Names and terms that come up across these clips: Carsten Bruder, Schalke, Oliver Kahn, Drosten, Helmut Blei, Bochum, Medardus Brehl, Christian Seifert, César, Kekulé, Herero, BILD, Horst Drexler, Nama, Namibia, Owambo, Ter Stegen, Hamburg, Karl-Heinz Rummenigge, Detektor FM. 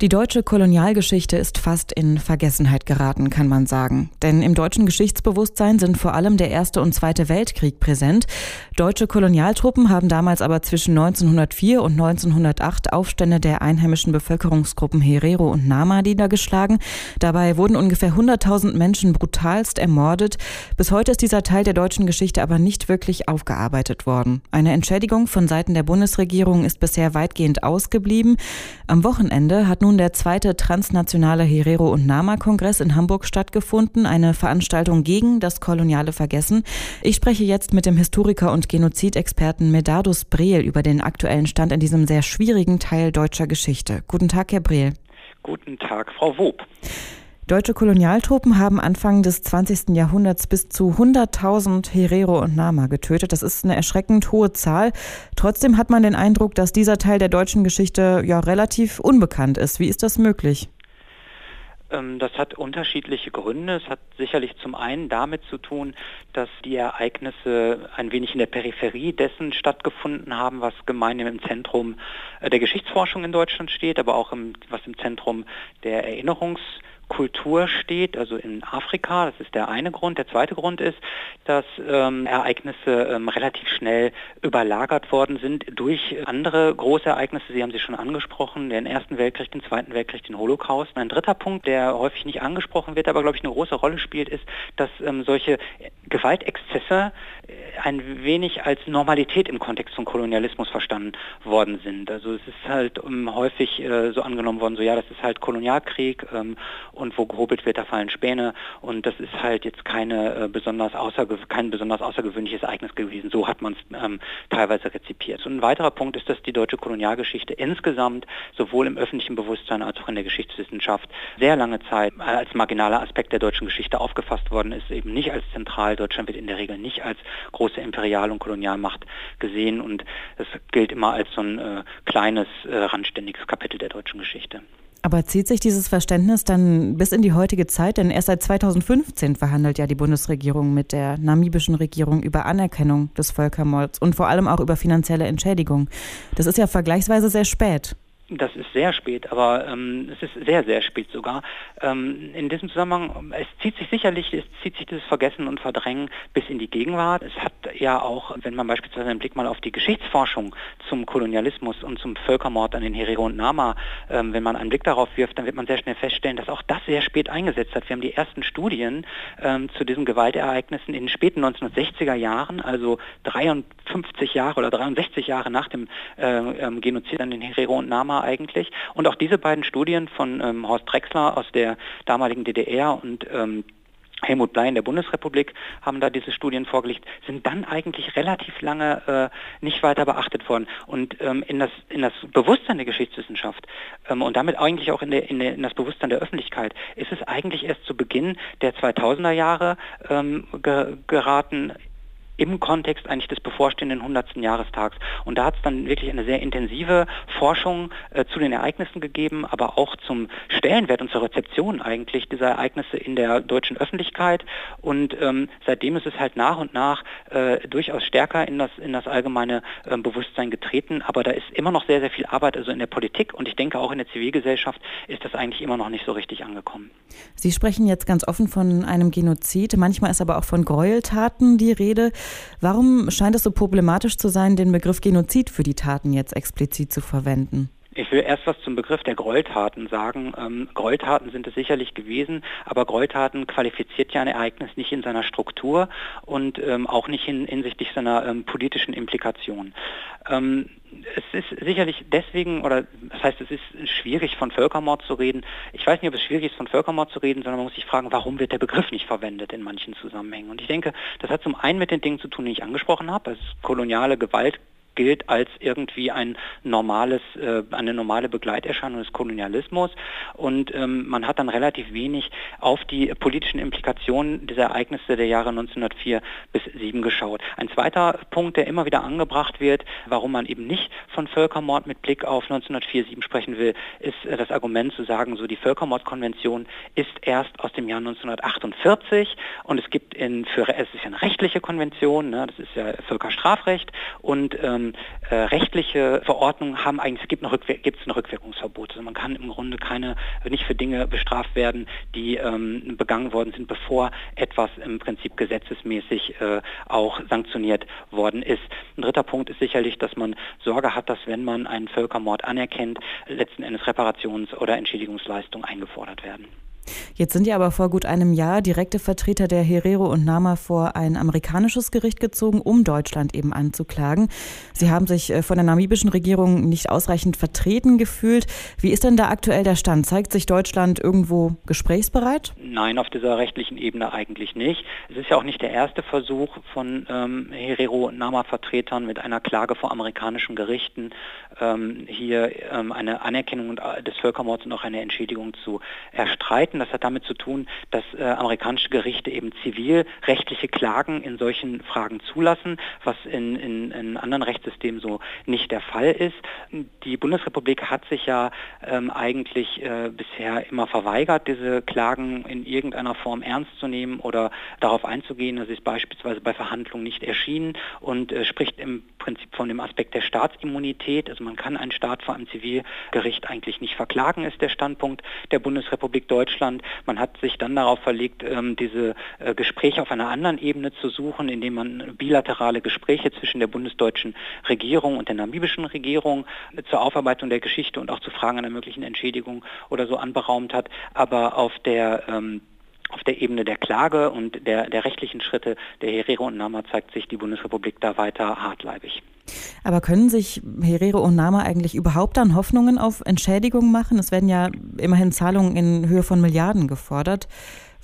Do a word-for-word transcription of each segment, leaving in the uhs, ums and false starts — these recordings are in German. Die deutsche Kolonialgeschichte ist fast in Vergessenheit geraten, kann man sagen. Denn im deutschen Geschichtsbewusstsein sind vor allem der Erste und Zweite Weltkrieg präsent. Deutsche Kolonialtruppen haben damals aber zwischen neunzehnhundertvier und neunzehnhundertacht Aufstände der einheimischen Bevölkerungsgruppen Herero und Nama niedergeschlagen. Dabei wurden ungefähr hunderttausend Menschen brutalst ermordet. Bis heute ist dieser Teil der deutschen Geschichte aber nicht wirklich aufgearbeitet worden. Eine Entschädigung von Seiten der Bundesregierung ist bisher weitgehend ausgeblieben. Am Wochenende hat nun der zweite transnationale Herero- und Nama-Kongress in Hamburg stattgefunden, eine Veranstaltung gegen das koloniale Vergessen. Ich spreche jetzt mit dem Historiker und Genozidexperten Medardus Brehl über den aktuellen Stand in diesem sehr schwierigen Teil deutscher Geschichte. Guten Tag, Herr Brehl. Guten Tag, Frau Wob. Deutsche Kolonialtruppen haben Anfang des zwanzigsten Jahrhunderts bis zu hunderttausend Herero und Nama getötet. Das ist eine erschreckend hohe Zahl. Trotzdem hat man den Eindruck, dass dieser Teil der deutschen Geschichte ja relativ unbekannt ist. Wie ist das möglich? Das hat unterschiedliche Gründe. Es hat sicherlich zum einen damit zu tun, dass die Ereignisse ein wenig in der Peripherie dessen stattgefunden haben, was gemeinhin im Zentrum der Geschichtsforschung in Deutschland steht, aber auch im, was im Zentrum der Erinnerungskultur steht, also in Afrika. Das ist der eine Grund. Der zweite Grund ist, dass ähm, Ereignisse ähm, relativ schnell überlagert worden sind durch andere große Ereignisse. Sie haben sie schon angesprochen, den Ersten Weltkrieg, den Zweiten Weltkrieg, den Holocaust. Ein dritter Punkt, der häufig nicht angesprochen wird, aber glaube ich eine große Rolle spielt, ist, dass ähm, solche Gewaltexzesse ein wenig als Normalität im Kontext von Kolonialismus verstanden worden sind. Also es ist halt ähm, häufig äh, so angenommen worden, so ja, das ist halt Kolonialkrieg ähm, und wo gehobelt wird, da fallen Späne, und das ist halt jetzt keine äh, besonders außerge- kein besonders außergewöhnliches Ereignis gewesen. So hat man es ähm, teilweise rezipiert. Und ein weiterer Punkt ist, dass die deutsche Kolonialgeschichte insgesamt sowohl im öffentlichen Bewusstsein als auch in der Geschichtswissenschaft sehr lange Zeit als marginaler Aspekt der deutschen Geschichte aufgefasst worden ist, eben nicht als zentral. Deutschland wird in der Regel nicht als große Imperial- und Kolonialmacht gesehen, und es gilt immer als so ein äh, kleines, äh, randständiges Kapitel der deutschen Geschichte. Aber zieht sich dieses Verständnis dann bis in die heutige Zeit? Denn erst seit zweitausendfünfzehn verhandelt ja die Bundesregierung mit der namibischen Regierung über Anerkennung des Völkermords und vor allem auch über finanzielle Entschädigung. Das ist ja vergleichsweise sehr spät. Das ist sehr spät, aber ähm, es ist sehr, sehr spät sogar. Ähm, in diesem Zusammenhang, es zieht sich sicherlich, es zieht sich dieses Vergessen und Verdrängen bis in die Gegenwart. Es hat ja auch, wenn man beispielsweise einen Blick mal auf die Geschichtsforschung zum Kolonialismus und zum Völkermord an den Herero und Nama, ähm, wenn man einen Blick darauf wirft, dann wird man sehr schnell feststellen, dass auch das sehr spät eingesetzt hat. Wir haben die ersten Studien ähm, zu diesen Gewaltereignissen in den späten neunzehnhundertsechziger Jahren, also dreiundfünfzig Jahre oder dreiundsechzig Jahre nach dem äh, Genozid an den Herero und Nama eigentlich. Und auch diese beiden Studien von ähm, Horst Drexler aus der damaligen D D R und ähm Helmut Blei in der Bundesrepublik haben da diese Studien vorgelegt, sind dann eigentlich relativ lange äh, nicht weiter beachtet worden. Und ähm, in das in das Bewusstsein der Geschichtswissenschaft ähm, und damit eigentlich auch in, der, in, der, in das Bewusstsein der Öffentlichkeit ist es eigentlich erst zu Beginn der zweitausender Jahre ähm, ge- geraten, im Kontext eigentlich des bevorstehenden hundertsten Jahrestags. Und da hat es dann wirklich eine sehr intensive Forschung äh, zu den Ereignissen gegeben, aber auch zum Stellenwert und zur Rezeption eigentlich dieser Ereignisse in der deutschen Öffentlichkeit. Und ähm, seitdem ist es halt nach und nach äh, durchaus stärker in das, in das allgemeine äh, Bewusstsein getreten. Aber da ist immer noch sehr, sehr viel Arbeit, also in der Politik und ich denke auch in der Zivilgesellschaft ist das eigentlich immer noch nicht so richtig angekommen. Sie sprechen jetzt ganz offen von einem Genozid. Manchmal ist aber auch von Gräueltaten die Rede. Warum scheint es so problematisch zu sein, den Begriff Genozid für die Taten jetzt explizit zu verwenden? Ich will erst was zum Begriff der Gräueltaten sagen. Ähm, Gräueltaten sind es sicherlich gewesen, aber Gräueltaten qualifiziert ja ein Ereignis nicht in seiner Struktur und ähm, auch nicht in, hinsichtlich seiner ähm, politischen Implikation. Ähm, Es ist sicherlich deswegen, oder das heißt, es ist schwierig, von Völkermord zu reden. Ich weiß nicht, ob es schwierig ist, von Völkermord zu reden, sondern man muss sich fragen, warum wird der Begriff nicht verwendet in manchen Zusammenhängen? Und ich denke, das hat zum einen mit den Dingen zu tun, die ich angesprochen habe, also koloniale Gewalt gilt als irgendwie ein normales, äh, eine normale Begleiterscheinung des Kolonialismus, und ähm, man hat dann relativ wenig auf die politischen Implikationen dieser Ereignisse der Jahre neunzehnhundertvier bis sieben geschaut. Ein zweiter Punkt, der immer wieder angebracht wird, warum man eben nicht von Völkermord mit Blick auf neunzehnhundertvier sieben sprechen will, ist äh, das Argument zu sagen, so die Völkermordkonvention ist erst aus dem Jahr neunzehnhundertachtundvierzig und es gibt in, für, es ist ja eine rechtliche Konvention, ne, das ist ja Völkerstrafrecht, und ähm, ähm, äh, rechtliche Verordnungen haben eigentlich, es gibt noch Rückwir- gibt's ein Rückwirkungsverbot. Also man kann im Grunde keine, nicht für Dinge bestraft werden, die ähm, begangen worden sind, bevor etwas im Prinzip gesetzesmäßig äh, auch sanktioniert worden ist. Ein dritter Punkt ist sicherlich, dass man Sorge hat, dass wenn man einen Völkermord anerkennt, letzten Endes Reparations- oder Entschädigungsleistungen eingefordert werden. Jetzt sind ja aber vor gut einem Jahr direkte Vertreter der Herero und Nama vor ein amerikanisches Gericht gezogen, um Deutschland eben anzuklagen. Sie haben sich von der namibischen Regierung nicht ausreichend vertreten gefühlt. Wie ist denn da aktuell der Stand? Zeigt sich Deutschland irgendwo gesprächsbereit? Nein, auf dieser rechtlichen Ebene eigentlich nicht. Es ist ja auch nicht der erste Versuch von ähm, Herero und Nama-Vertretern mit einer Klage vor amerikanischen Gerichten ähm, hier ähm, eine Anerkennung des Völkermords und auch eine Entschädigung zu erstreiten. Das hat damit zu tun, dass äh, amerikanische Gerichte eben zivilrechtliche Klagen in solchen Fragen zulassen, was in, in, in anderen Rechtssystemen so nicht der Fall ist. Die Bundesrepublik hat sich ja ähm, eigentlich äh, bisher immer verweigert, diese Klagen in irgendeiner Form ernst zu nehmen oder darauf einzugehen. Das ist beispielsweise bei Verhandlungen nicht erschienen und äh, spricht im Prinzip von dem Aspekt der Staatsimmunität. Also man kann einen Staat vor einem Zivilgericht eigentlich nicht verklagen, ist der Standpunkt der Bundesrepublik Deutschland. Man hat sich dann darauf verlegt, diese Gespräche auf einer anderen Ebene zu suchen, indem man bilaterale Gespräche zwischen der bundesdeutschen Regierung und der namibischen Regierung zur Aufarbeitung der Geschichte und auch zu Fragen einer möglichen Entschädigung oder so anberaumt hat. Aber auf der Auf der Ebene der Klage und der, der rechtlichen Schritte der Herero und Nama zeigt sich die Bundesrepublik da weiter hartleibig. Aber können sich Herero und Nama eigentlich überhaupt dann Hoffnungen auf Entschädigung machen? Es werden ja immerhin Zahlungen in Höhe von Milliarden gefordert.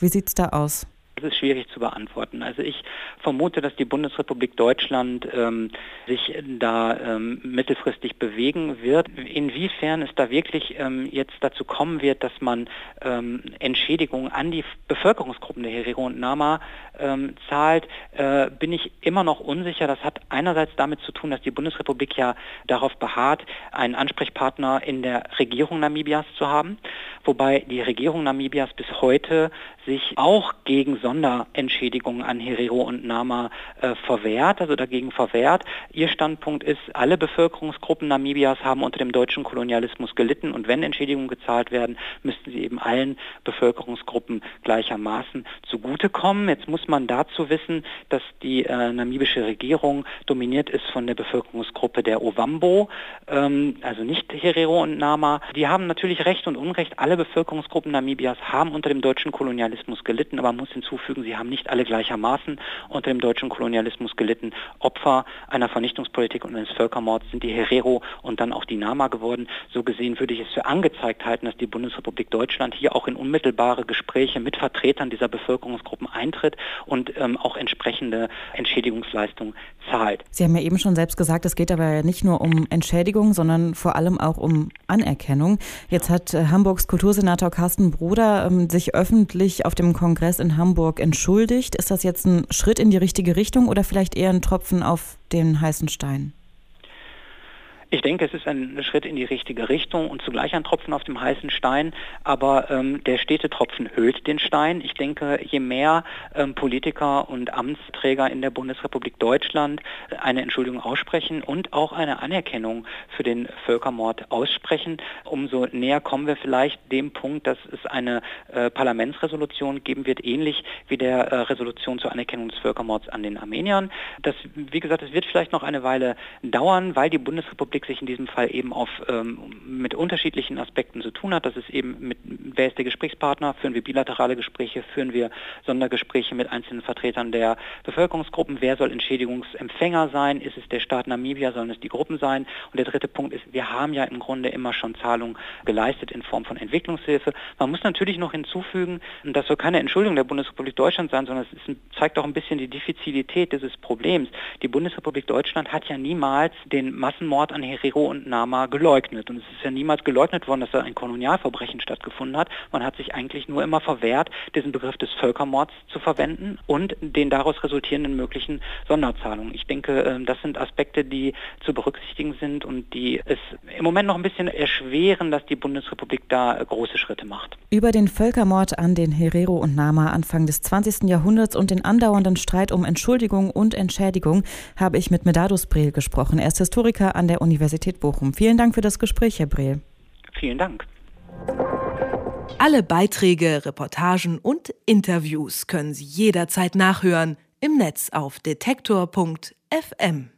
Wie sieht's da aus? Das ist schwierig zu beantworten. Also ich vermute, dass die Bundesrepublik Deutschland ähm, sich da ähm, mittelfristig bewegen wird. Inwiefern es da wirklich ähm, jetzt dazu kommen wird, dass man ähm, Entschädigungen an die Bevölkerungsgruppen der Herero und Nama ähm, zahlt, äh, bin ich immer noch unsicher. Das hat einerseits damit zu tun, dass die Bundesrepublik ja darauf beharrt, einen Ansprechpartner in der Regierung Namibias zu haben, wobei die Regierung Namibias bis heute sich auch gegen Sonderentschädigungen an Herero und Nama äh, verwehrt, also dagegen verwehrt. Ihr Standpunkt ist, alle Bevölkerungsgruppen Namibias haben unter dem deutschen Kolonialismus gelitten und wenn Entschädigungen gezahlt werden, müssten sie eben allen Bevölkerungsgruppen gleichermaßen zugutekommen. Jetzt muss man dazu wissen, dass die äh, namibische Regierung dominiert ist von der Bevölkerungsgruppe der Owambo, ähm, also nicht Herero und Nama. Die haben natürlich Recht und Unrecht. Alle Bevölkerungsgruppen Namibias haben unter dem deutschen Kolonialismus gelitten, aber man muss hinzufügen, sie haben nicht alle gleichermaßen unter dem deutschen Kolonialismus gelitten. Opfer einer Vernichtungspolitik und eines Völkermords sind die Herero und dann auch die Nama geworden. So gesehen würde ich es für angezeigt halten, dass die Bundesrepublik Deutschland hier auch in unmittelbare Gespräche mit Vertretern dieser Bevölkerungsgruppen eintritt und ähm, auch entsprechende Entschädigungsleistungen zahlt. Sie haben ja eben schon selbst gesagt, es geht aber ja nicht nur um Entschädigung, sondern vor allem auch um Anerkennung. Jetzt hat äh, Hamburgs Kultursenator Carsten Bruder ähm, sich öffentlich auf dem Kongress in Hamburg entschuldigt. Ist das jetzt ein Schritt in die richtige Richtung oder vielleicht eher ein Tropfen auf den heißen Stein? Ich denke, es ist ein Schritt in die richtige Richtung und zugleich ein Tropfen auf dem heißen Stein, aber ähm, der stete Tropfen höhlt den Stein. Ich denke, je mehr ähm, Politiker und Amtsträger in der Bundesrepublik Deutschland eine Entschuldigung aussprechen und auch eine Anerkennung für den Völkermord aussprechen, umso näher kommen wir vielleicht dem Punkt, dass es eine äh, Parlamentsresolution geben wird, ähnlich wie der äh, Resolution zur Anerkennung des Völkermords an den Armeniern. Das, wie gesagt, es wird vielleicht noch eine Weile dauern, weil die Bundesrepublik sich in diesem Fall eben auf ähm, mit unterschiedlichen Aspekten zu tun hat. Das ist eben mit, wer ist der Gesprächspartner, führen wir bilaterale Gespräche, führen wir Sondergespräche mit einzelnen Vertretern der Bevölkerungsgruppen, wer soll Entschädigungsempfänger sein, ist es der Staat Namibia, sollen es die Gruppen sein? Und der dritte Punkt ist, wir haben ja im Grunde immer schon Zahlungen geleistet in Form von Entwicklungshilfe. Man muss natürlich noch hinzufügen, und das soll keine Entschuldigung der Bundesrepublik Deutschland sein, sondern es ist ein, zeigt auch ein bisschen die Diffizilität dieses Problems. Die Bundesrepublik Deutschland hat ja niemals den Massenmord an Herero und Nama geleugnet. Und es ist ja niemals geleugnet worden, dass da ein Kolonialverbrechen stattgefunden hat. Man hat sich eigentlich nur immer verwehrt, diesen Begriff des Völkermords zu verwenden und den daraus resultierenden möglichen Sonderzahlungen. Ich denke, das sind Aspekte, die zu berücksichtigen sind und die es im Moment noch ein bisschen erschweren, dass die Bundesrepublik da große Schritte macht. Über den Völkermord an den Herero und Nama Anfang des zwanzigsten Jahrhunderts und den andauernden Streit um Entschuldigung und Entschädigung habe ich mit Medardus Brehl gesprochen. Er ist Historiker an der Universität Bochum. Vielen Dank für das Gespräch, Herr Brehl. Vielen Dank. Alle Beiträge, Reportagen und Interviews können Sie jederzeit nachhören im Netz auf detektor punkt f m.